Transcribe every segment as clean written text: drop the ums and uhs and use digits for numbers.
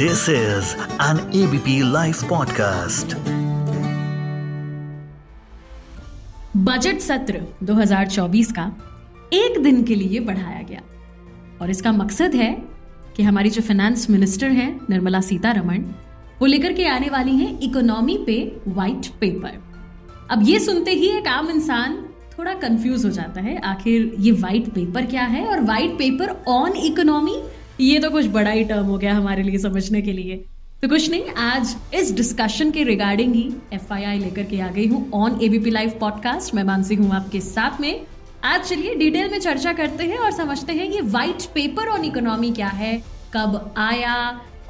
This is an ABP Live podcast। Budget सत्र 2024 का एक दिन के लिए बढ़ाया गया और इसका मकसद है कि हमारी जो फाइनेंस मिनिस्टर हैं निर्मला सीतारमण, वो लेकर के आने वाली हैं इकोनॉमी पे वाइट पेपर। अब ये सुनते ही एक आम इंसान थोड़ा कंफ्यूज हो जाता है, आखिर ये वाइट पेपर क्या है और वाइट पेपर ऑन इकोनॉमी, ये तो कुछ बड़ा ही टर्म हो गया हमारे लिए समझने के लिए। तो कुछ नहीं, आज इस डिस्कशन के रिगार्डिंग ही FII लेकर के आ गई हूँ ऑन ABP लाइव पॉडकास्ट। मैं मानसी हूँ आपके साथ में। आज चलिए डिटेल में चर्चा करते हैं और समझते हैं ये वाइट पेपर ऑन इकोनॉमी क्या है, कब आया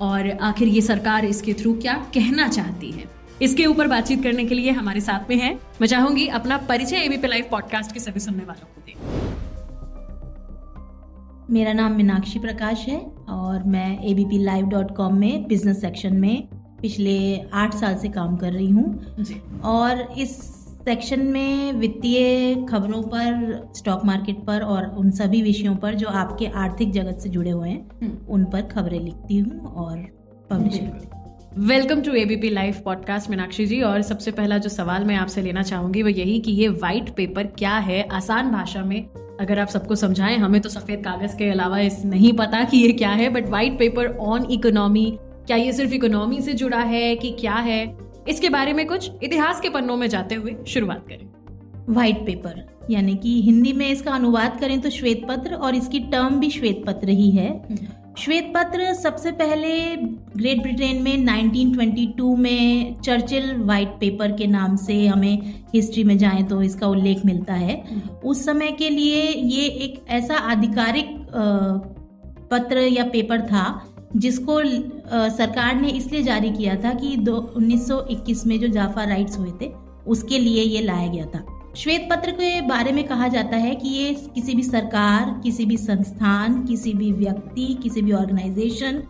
और आखिर ये सरकार इसके थ्रू क्या कहना चाहती है। इसके ऊपर बातचीत करने के लिए हमारे साथ में है, मैं चाहूंगी अपना परिचय ABP लाइव पॉडकास्ट के सभी सुनने वालों को दें। मेरा नाम मीनाक्षी प्रकाश है और मैं abplive.com में बिजनेस सेक्शन में पिछले 8 साल से काम कर रही हूँ और इस सेक्शन में वित्तीय खबरों पर, स्टॉक मार्केट पर और उन सभी विषयों पर जो आपके आर्थिक जगत से जुड़े हुए हैं उन पर खबरें लिखती हूँ और पब्लिश करती हूँ। Welcome to ABP live podcast Meenakshi ji. और सबसे पहला जो सवाल मैं आपसे लेना चाहूंगी वो यही कि ये वाइट पेपर क्या है, आसान भाषा में अगर आप सबको समझाएं। हमें तो सफेद कागज के अलावा इस नहीं पता कि ये क्या है, but white paper on economy, क्या ये सिर्फ इकोनॉमी से जुड़ा है कि क्या है, इसके बारे में कुछ इतिहास के पन्नों में जाते हुए शुरुआत करें। वाइट पेपर यानी कि हिंदी में इसका अनुवाद करें तो श्वेत पत्र, और इसकी टर्म भी श्वेत पत्र ही है। श्वेत पत्र सबसे पहले ग्रेट ब्रिटेन में 1922 में चर्चिल वाइट पेपर के नाम से, हमें हिस्ट्री में जाएं तो इसका उल्लेख मिलता है। उस समय के लिए ये एक ऐसा आधिकारिक पत्र या पेपर था जिसको सरकार ने इसलिए जारी किया था कि 1921 में जो जाफा राइट्स हुए थे उसके लिए ये लाया गया था। श्वेत पत्र के बारे में कहा जाता है कि ये किसी भी सरकार, किसी भी संस्थान, किसी भी व्यक्ति, किसी भी ऑर्गेनाइजेशन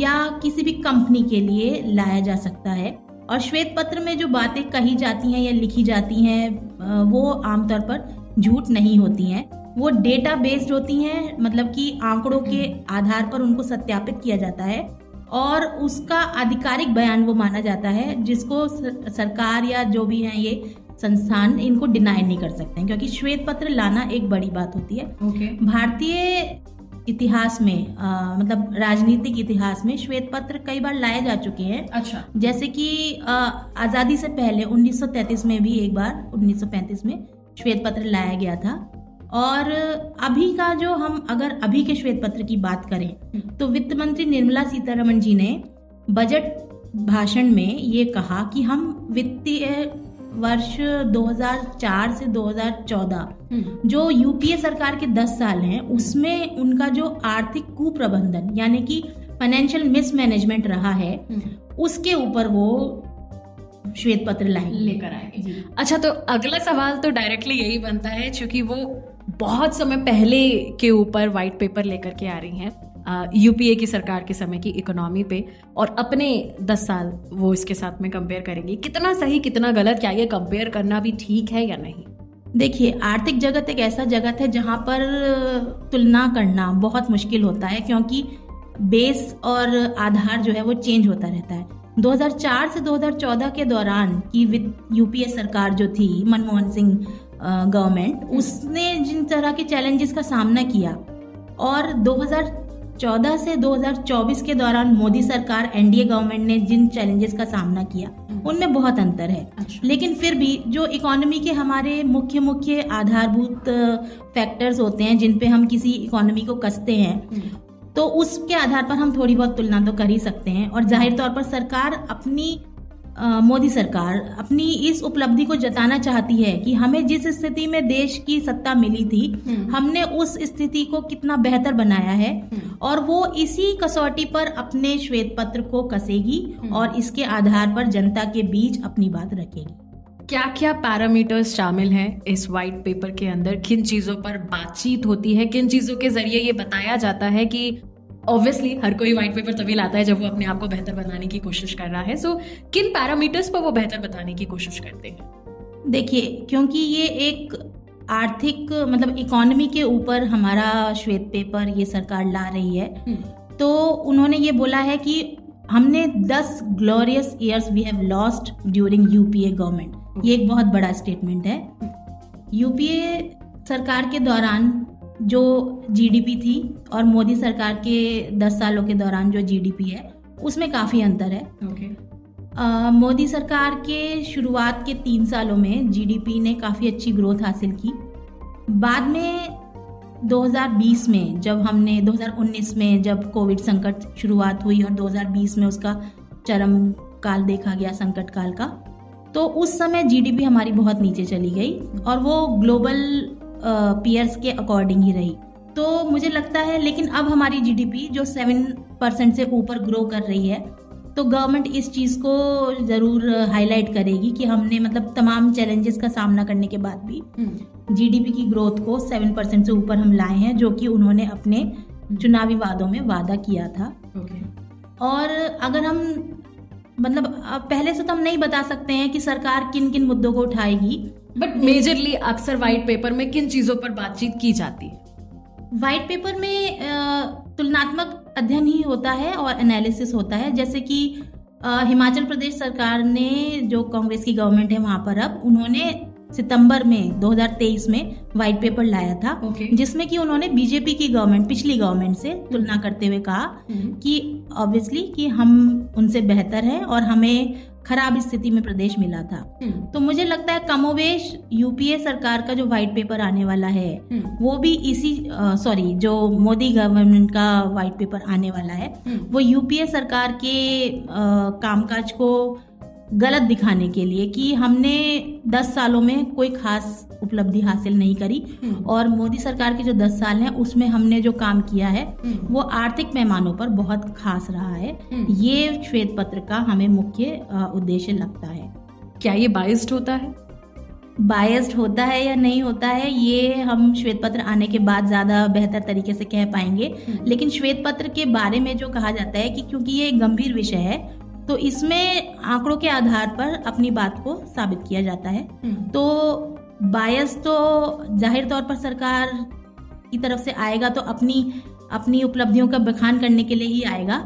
या किसी भी कंपनी के लिए लाया जा सकता है। और श्वेत पत्र में जो बातें कही जाती हैं या लिखी जाती हैं वो आमतौर पर झूठ नहीं होती हैं, वो डेटा बेस्ड होती हैं, मतलब कि आंकड़ों के आधार पर उनको सत्यापित किया जाता है और उसका आधिकारिक बयान वो माना जाता है जिसको सरकार या जो भी हैं ये संस्थान इनको डिनाई नहीं कर सकते हैं, क्योंकि श्वेत पत्र लाना एक बड़ी बात होती है। भारतीय इतिहास में मतलब राजनीतिक इतिहास में श्वेत पत्र कई बार लाए जा चुके हैं। अच्छा। जैसे कि आजादी से पहले 1933 में भी एक बार, 1935 में श्वेत पत्र लाया गया था। और अभी का जो हम अगर अभी के श्वेत पत्र की बात करें तो वित्त मंत्री निर्मला सीतारमण जी ने बजट भाषण में ये कहा कि हम वित्तीय वर्ष 2004 से 2014 जो यूपीए सरकार के 10 साल हैं उसमें उनका जो आर्थिक कुप्रबंधन यानी कि फाइनेंशियल मिसमैनेजमेंट रहा है उसके ऊपर वो श्वेत पत्र लेकर आए। अच्छा, तो अगला सवाल तो डायरेक्टली यही बनता है, क्योंकि वो बहुत समय पहले के ऊपर वाइट पेपर लेकर के आ रही हैं यूपीए की सरकार के समय की इकोनॉमी पे, और अपने 10 साल वो इसके साथ में कंपेयर करेंगी। कितना सही कितना गलत, क्या ये कंपेयर करना भी ठीक है या नहीं? देखिए, आर्थिक जगत एक ऐसा जगत है जहाँ पर तुलना करना बहुत मुश्किल होता है, क्योंकि बेस और आधार जो है वो चेंज होता रहता है। 2004 से 2014 के दौरान की यूपीए सरकार जो थी, मनमोहन सिंह गवर्नमेंट, उसने जिन तरह के चैलेंजेस का सामना किया और 2014 से 2024 के दौरान मोदी सरकार एनडीए गवर्नमेंट ने जिन चैलेंजेस का सामना किया उनमें बहुत अंतर है। अच्छा। लेकिन फिर भी जो इकोनॉमी के हमारे मुख्य आधारभूत फैक्टर्स होते हैं जिन पे हम किसी इकोनॉमी को कसते हैं, तो उसके आधार पर हम थोड़ी बहुत तुलना तो कर ही सकते हैं। और जाहिर तौर पर सरकार अपनी मोदी सरकार अपनी इस उपलब्धि को जताना चाहती है कि हमें जिस स्थिति में देश की सत्ता मिली थी हमने उस स्थिति को कितना बेहतर बनाया है, और वो इसी कसौटी पर अपने श्वेत पत्र को कसेगी और इसके आधार पर जनता के बीच अपनी बात रखेगी। क्या क्या पैरामीटर्स शामिल हैं इस वाइट पेपर के अंदर, किन चीजों पर बातचीत होती है, किन चीजों के जरिए ये बताया जाता है कि ऑब्वियसली हर कोई व्हाइट पेपर तभी लाता है जब वो अपने आप को बेहतर बनाने की कोशिश कर रहा है, सो किन पैरामीटर्स पर वो बेहतर बताने की कोशिश करते हैं? देखिए, क्योंकि ये एक आर्थिक मतलब इकोनॉमी के ऊपर हमारा श्वेत पेपर ये सरकार ला रही है, तो उन्होंने ये बोला है कि हमने 10 glorious years we have lost during UPA government, ये एक बहुत बड़ा स्टेटमेंट है। यूपीए सरकार के दौरान जो जीडीपी थी और मोदी सरकार के 10 सालों के दौरान जो जीडीपी है उसमें काफ़ी अंतर है। मोदी सरकार के शुरुआत के 3 सालों में जीडीपी ने काफ़ी अच्छी ग्रोथ हासिल की। बाद में 2020 में जब हमने 2019 में जब कोविड संकट शुरुआत हुई और 2020 में उसका चरम काल देखा गया, संकट काल का, तो उस समय जीडीपी हमारी बहुत नीचे चली गई और वो ग्लोबल पीयर्स के अकॉर्डिंग ही रही। तो मुझे लगता है लेकिन अब हमारी जीडीपी जो 7% से ऊपर ग्रो कर रही है, तो गवर्नमेंट इस चीज़ को ज़रूर हाईलाइट करेगी कि हमने मतलब तमाम चैलेंजेस का सामना करने के बाद भी जीडीपी की ग्रोथ को 7% से ऊपर हम लाए हैं, जो कि उन्होंने अपने चुनावी वादों में वादा किया था। और अगर हम मतलब पहले से तो हम नहीं बता सकते हैं कि सरकार किन किन मुद्दों को उठाएगी, बट मेजरली अक्सर व्हाइट पेपर में किन चीज़ों पर बातचीत की जाती है? वाइट पेपर में तुलनात्मक अध्ययन ही होता है और एनालिसिस होता है। जैसे कि हिमाचल प्रदेश सरकार ने, जो कांग्रेस की गवर्नमेंट है वहाँ पर, अब उन्होंने सितंबर में 2023 में वाइट पेपर लाया था जिसमें कि उन्होंने बीजेपी की गवर्नमेंट, पिछली गवर्नमेंट से तुलना करते हुए कहा कि ऑब्वियसली कि हम उनसे बेहतर हैं और हमें खराब स्थिति में प्रदेश मिला था। तो मुझे लगता है कमोवेश यूपीए सरकार का जो वाइट पेपर आने वाला है वो भी जो मोदी गवर्नमेंट का वाइट पेपर आने वाला है वो यूपीए सरकार के कामकाज को गलत दिखाने के लिए कि हमने 10 सालों में कोई खास उपलब्धि हासिल नहीं करी और मोदी सरकार के जो 10 साल हैं उसमें हमने जो काम किया है वो आर्थिक पैमानों पर बहुत खास रहा है। ये श्वेत पत्र का हमें मुख्य उद्देश्य लगता है। क्या ये बाइस्ड होता है? बाइस्ड होता है या नहीं होता है ये हम श्वेत पत्र आने के बाद ज़्यादा बेहतर तरीके से कह पाएंगे, लेकिन श्वेत पत्र के बारे में जो कहा जाता है कि क्योंकि ये गंभीर विषय है तो इसमें आंकड़ों के आधार पर अपनी बात को साबित किया जाता है। तो बायस तो जाहिर तौर पर सरकार की तरफ से आएगा तो अपनी उपलब्धियों का बखान करने के लिए ही आएगा,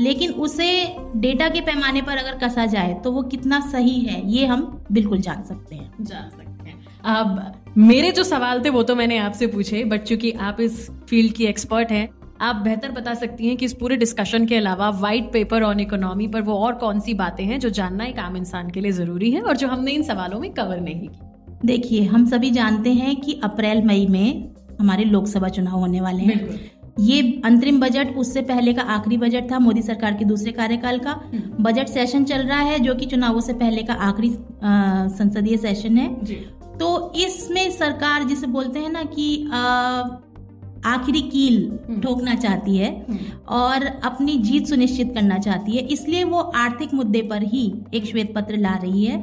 लेकिन उसे डेटा के पैमाने पर अगर कसा जाए तो वो कितना सही है ये हम बिल्कुल जान सकते हैं। अब मेरे जो सवाल थे वो तो मैंने आपसे पूछे, बट चूंकि आप इस फील्ड की एक्सपर्ट हैं आप बेहतर बता सकती हैं कि इस पूरे डिस्कशन के अलावा वाइट पेपर ऑन इकोनॉमी पर वो और कौन सी बातें हैं जो जानना एक आम इंसान के लिए ज़रूरी है और जो हमने इन सवालों में कवर नहीं की। देखिए, हम सभी जानते हैं कि अप्रैल मई में हमारे लोकसभा चुनाव होने वाले हैं। ये अंतरिम बजट उससे पहले का आखिरी बजट था मोदी सरकार के दूसरे कार्यकाल का। बजट सेशन चल रहा है जो कि चुनावों से पहले का आखिरी संसदीय सेशन है। तो इसमें सरकार, जिसे बोलते हैं ना कि आखिरी कील ठोकना चाहती है और अपनी जीत सुनिश्चित करना चाहती है, इसलिए वो आर्थिक मुद्दे पर ही एक श्वेत पत्र ला रही है,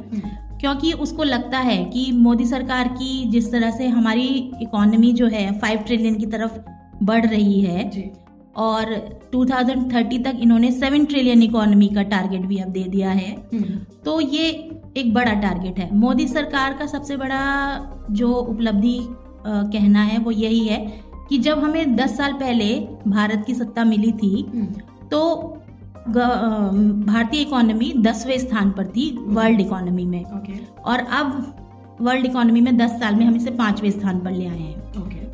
क्योंकि उसको लगता है कि मोदी सरकार की जिस तरह से हमारी इकोनॉमी जो है 5 ट्रिलियन की तरफ बढ़ रही है और 2030 तक इन्होंने 7 ट्रिलियन इकोनॉमी का टारगेट भी अब दे दिया है, तो ये एक बड़ा टारगेट है। मोदी सरकार का सबसे बड़ा जो उपलब्धि कहना है वो यही है कि जब हमें 10 साल पहले भारत की सत्ता मिली थी तो भारतीय इकोनॉमी 10वें स्थान पर थी वर्ल्ड इकोनॉमी में, और अब वर्ल्ड इकोनॉमी में 10 साल में हम इसे 5वें स्थान पर ले आए हैं।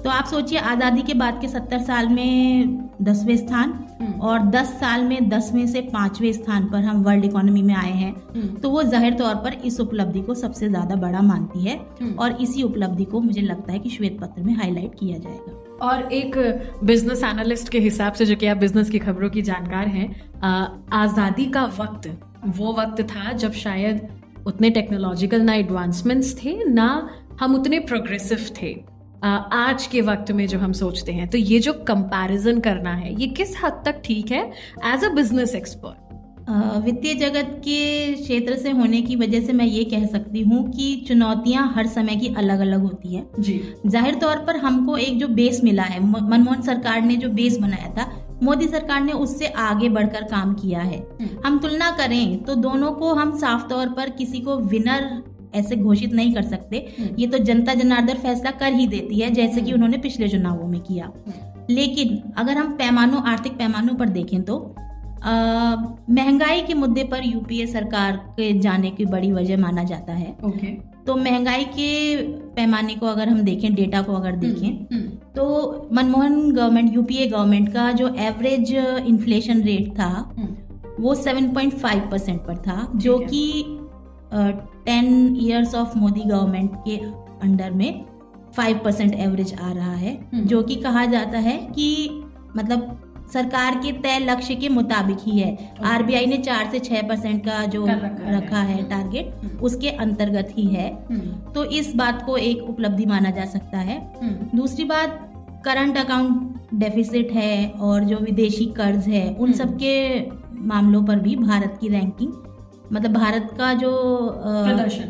तो आप सोचिए, आज़ादी के बाद के 70 साल में 10वें स्थान और 10 साल में 10वें से 5वें स्थान पर हम वर्ल्ड इकोनॉमी में आए हैं। तो वो जाहिर तौर पर इस उपलब्धि को सबसे ज़्यादा बड़ा मानती है और इसी उपलब्धि को मुझे लगता है कि श्वेत पत्र में हाईलाइट किया जाएगा। और एक बिजनेस एनालिस्ट के हिसाब से, जो कि आप बिजनेस की खबरों की जानकार हैं, आज़ादी का वक्त वो वक्त था जब शायद उतने टेक्नोलॉजिकल ना एडवांसमेंट्स थे ना हम उतने प्रोग्रेसिव थे आज के वक्त में जो हम सोचते हैं। तो ये जो कंपैरिजन करना है ये किस हद तक ठीक है एज अ बिजनेस एक्सपर्ट? वित्तीय जगत के क्षेत्र से होने की वजह से मैं ये कह सकती हूँ कि चुनौतियाँ हर समय की अलग अलग होती हैं। जाहिर तौर पर हमको एक जो बेस मिला है, मनमोहन सरकार ने जो बेस बनाया था, मोदी सरकार ने उससे आगे बढ़कर काम किया है। हम तुलना करें तो दोनों को हम साफ तौर पर किसी को विनर ऐसे घोषित नहीं कर सकते, ये तो जनता जनार्दन फैसला कर ही देती है, जैसे कि उन्होंने पिछले चुनावों में किया। लेकिन अगर हम आर्थिक पैमानों पर देखें तो महंगाई के मुद्दे पर यूपीए सरकार के जाने की बड़ी वजह माना जाता है। okay. तो महंगाई के पैमाने को अगर हम देखें, डेटा को अगर देखें, तो मनमोहन गवर्नमेंट, यूपीए गवर्नमेंट का जो एवरेज इन्फ्लेशन रेट था वो 7.5% पर था, जो कि 10 इयर्स ऑफ मोदी गवर्नमेंट के अंडर में 5% एवरेज आ रहा है, जो कि कहा जाता है कि मतलब सरकार के तय लक्ष्य के मुताबिक ही है। आरबीआई ने 4-6% का जो रखा है टारगेट, उसके अंतर्गत ही है, तो इस बात को एक उपलब्धि माना जा सकता है। दूसरी बात, करंट अकाउंट डेफिसिट है और जो विदेशी कर्ज है, उन सबके मामलों पर भी भारत की रैंकिंग, मतलब भारत का जो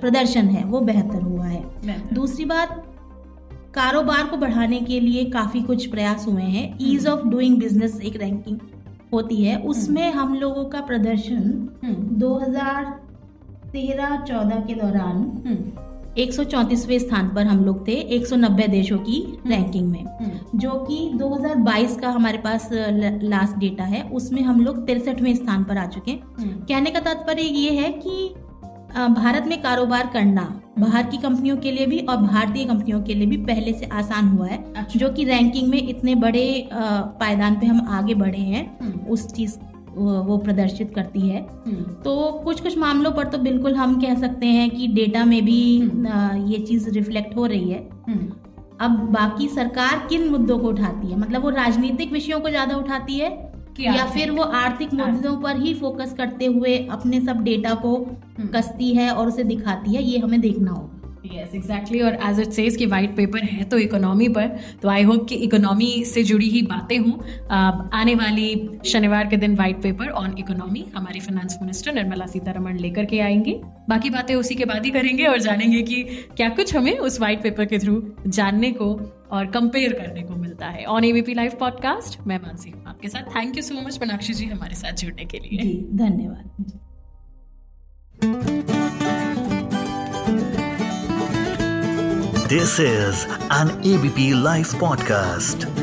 प्रदर्शन है वो बेहतर हुआ है। दूसरी बात, कारोबार को बढ़ाने के लिए काफी कुछ प्रयास हुए हैं। ईज ऑफ डूइंग बिजनेस एक रैंकिंग होती है, उसमें हम लोगों का प्रदर्शन 2013-14 के दौरान 134वें स्थान पर हम लोग थे 190 देशों की रैंकिंग में, जो कि 2022 का हमारे पास लास्ट डेटा है, उसमें हम लोग 63वें स्थान पर आ चुके हैं। कहने का तात्पर्य ये है कि भारत में कारोबार करना बाहर की कंपनियों के लिए भी और भारतीय कंपनियों के लिए भी पहले से आसान हुआ है। अच्छा। जो कि रैंकिंग में इतने बड़े पायदान पे हम आगे बढ़े हैं, उस चीज वो प्रदर्शित करती है। तो कुछ कुछ मामलों पर तो बिल्कुल हम कह सकते हैं कि डेटा में भी ये चीज रिफ्लेक्ट हो रही है। अब बाकी सरकार किन मुद्दों को उठाती है, मतलब वो राजनीतिक विषयों को ज्यादा उठाती है या फिर वो आर्थिक मुद्दों पर ही फोकस करते हुए अपने सब डेटा को कसती है और उसे दिखाती है, ये हमें देखना होगा। Yes, exactly. और एज इट सेज कि वाइट पेपर है तो इकोनॉमी पर, तो आई होप कि इकोनॉमी से जुड़ी ही बातें हों। आने वाली शनिवार के दिन वाइट पेपर ऑन इकोनॉमी हमारे फाइनेंस मिनिस्टर निर्मला सीतारमण लेकर के आएंगे। बाकी बातें उसी के बाद ही करेंगे और जानेंगे कि क्या कुछ हमें उस वाइट पेपर के थ्रू जानने को और कंपेयर करने को मिलता है। ऑन एबीपी लाइव पॉडकास्ट मैं मानसी हूँ आपके साथ। Thank you so much Meenakshi ji हमारे साथ जुड़ने के लिए। जी, धन्यवाद। This is an ABP Live podcast.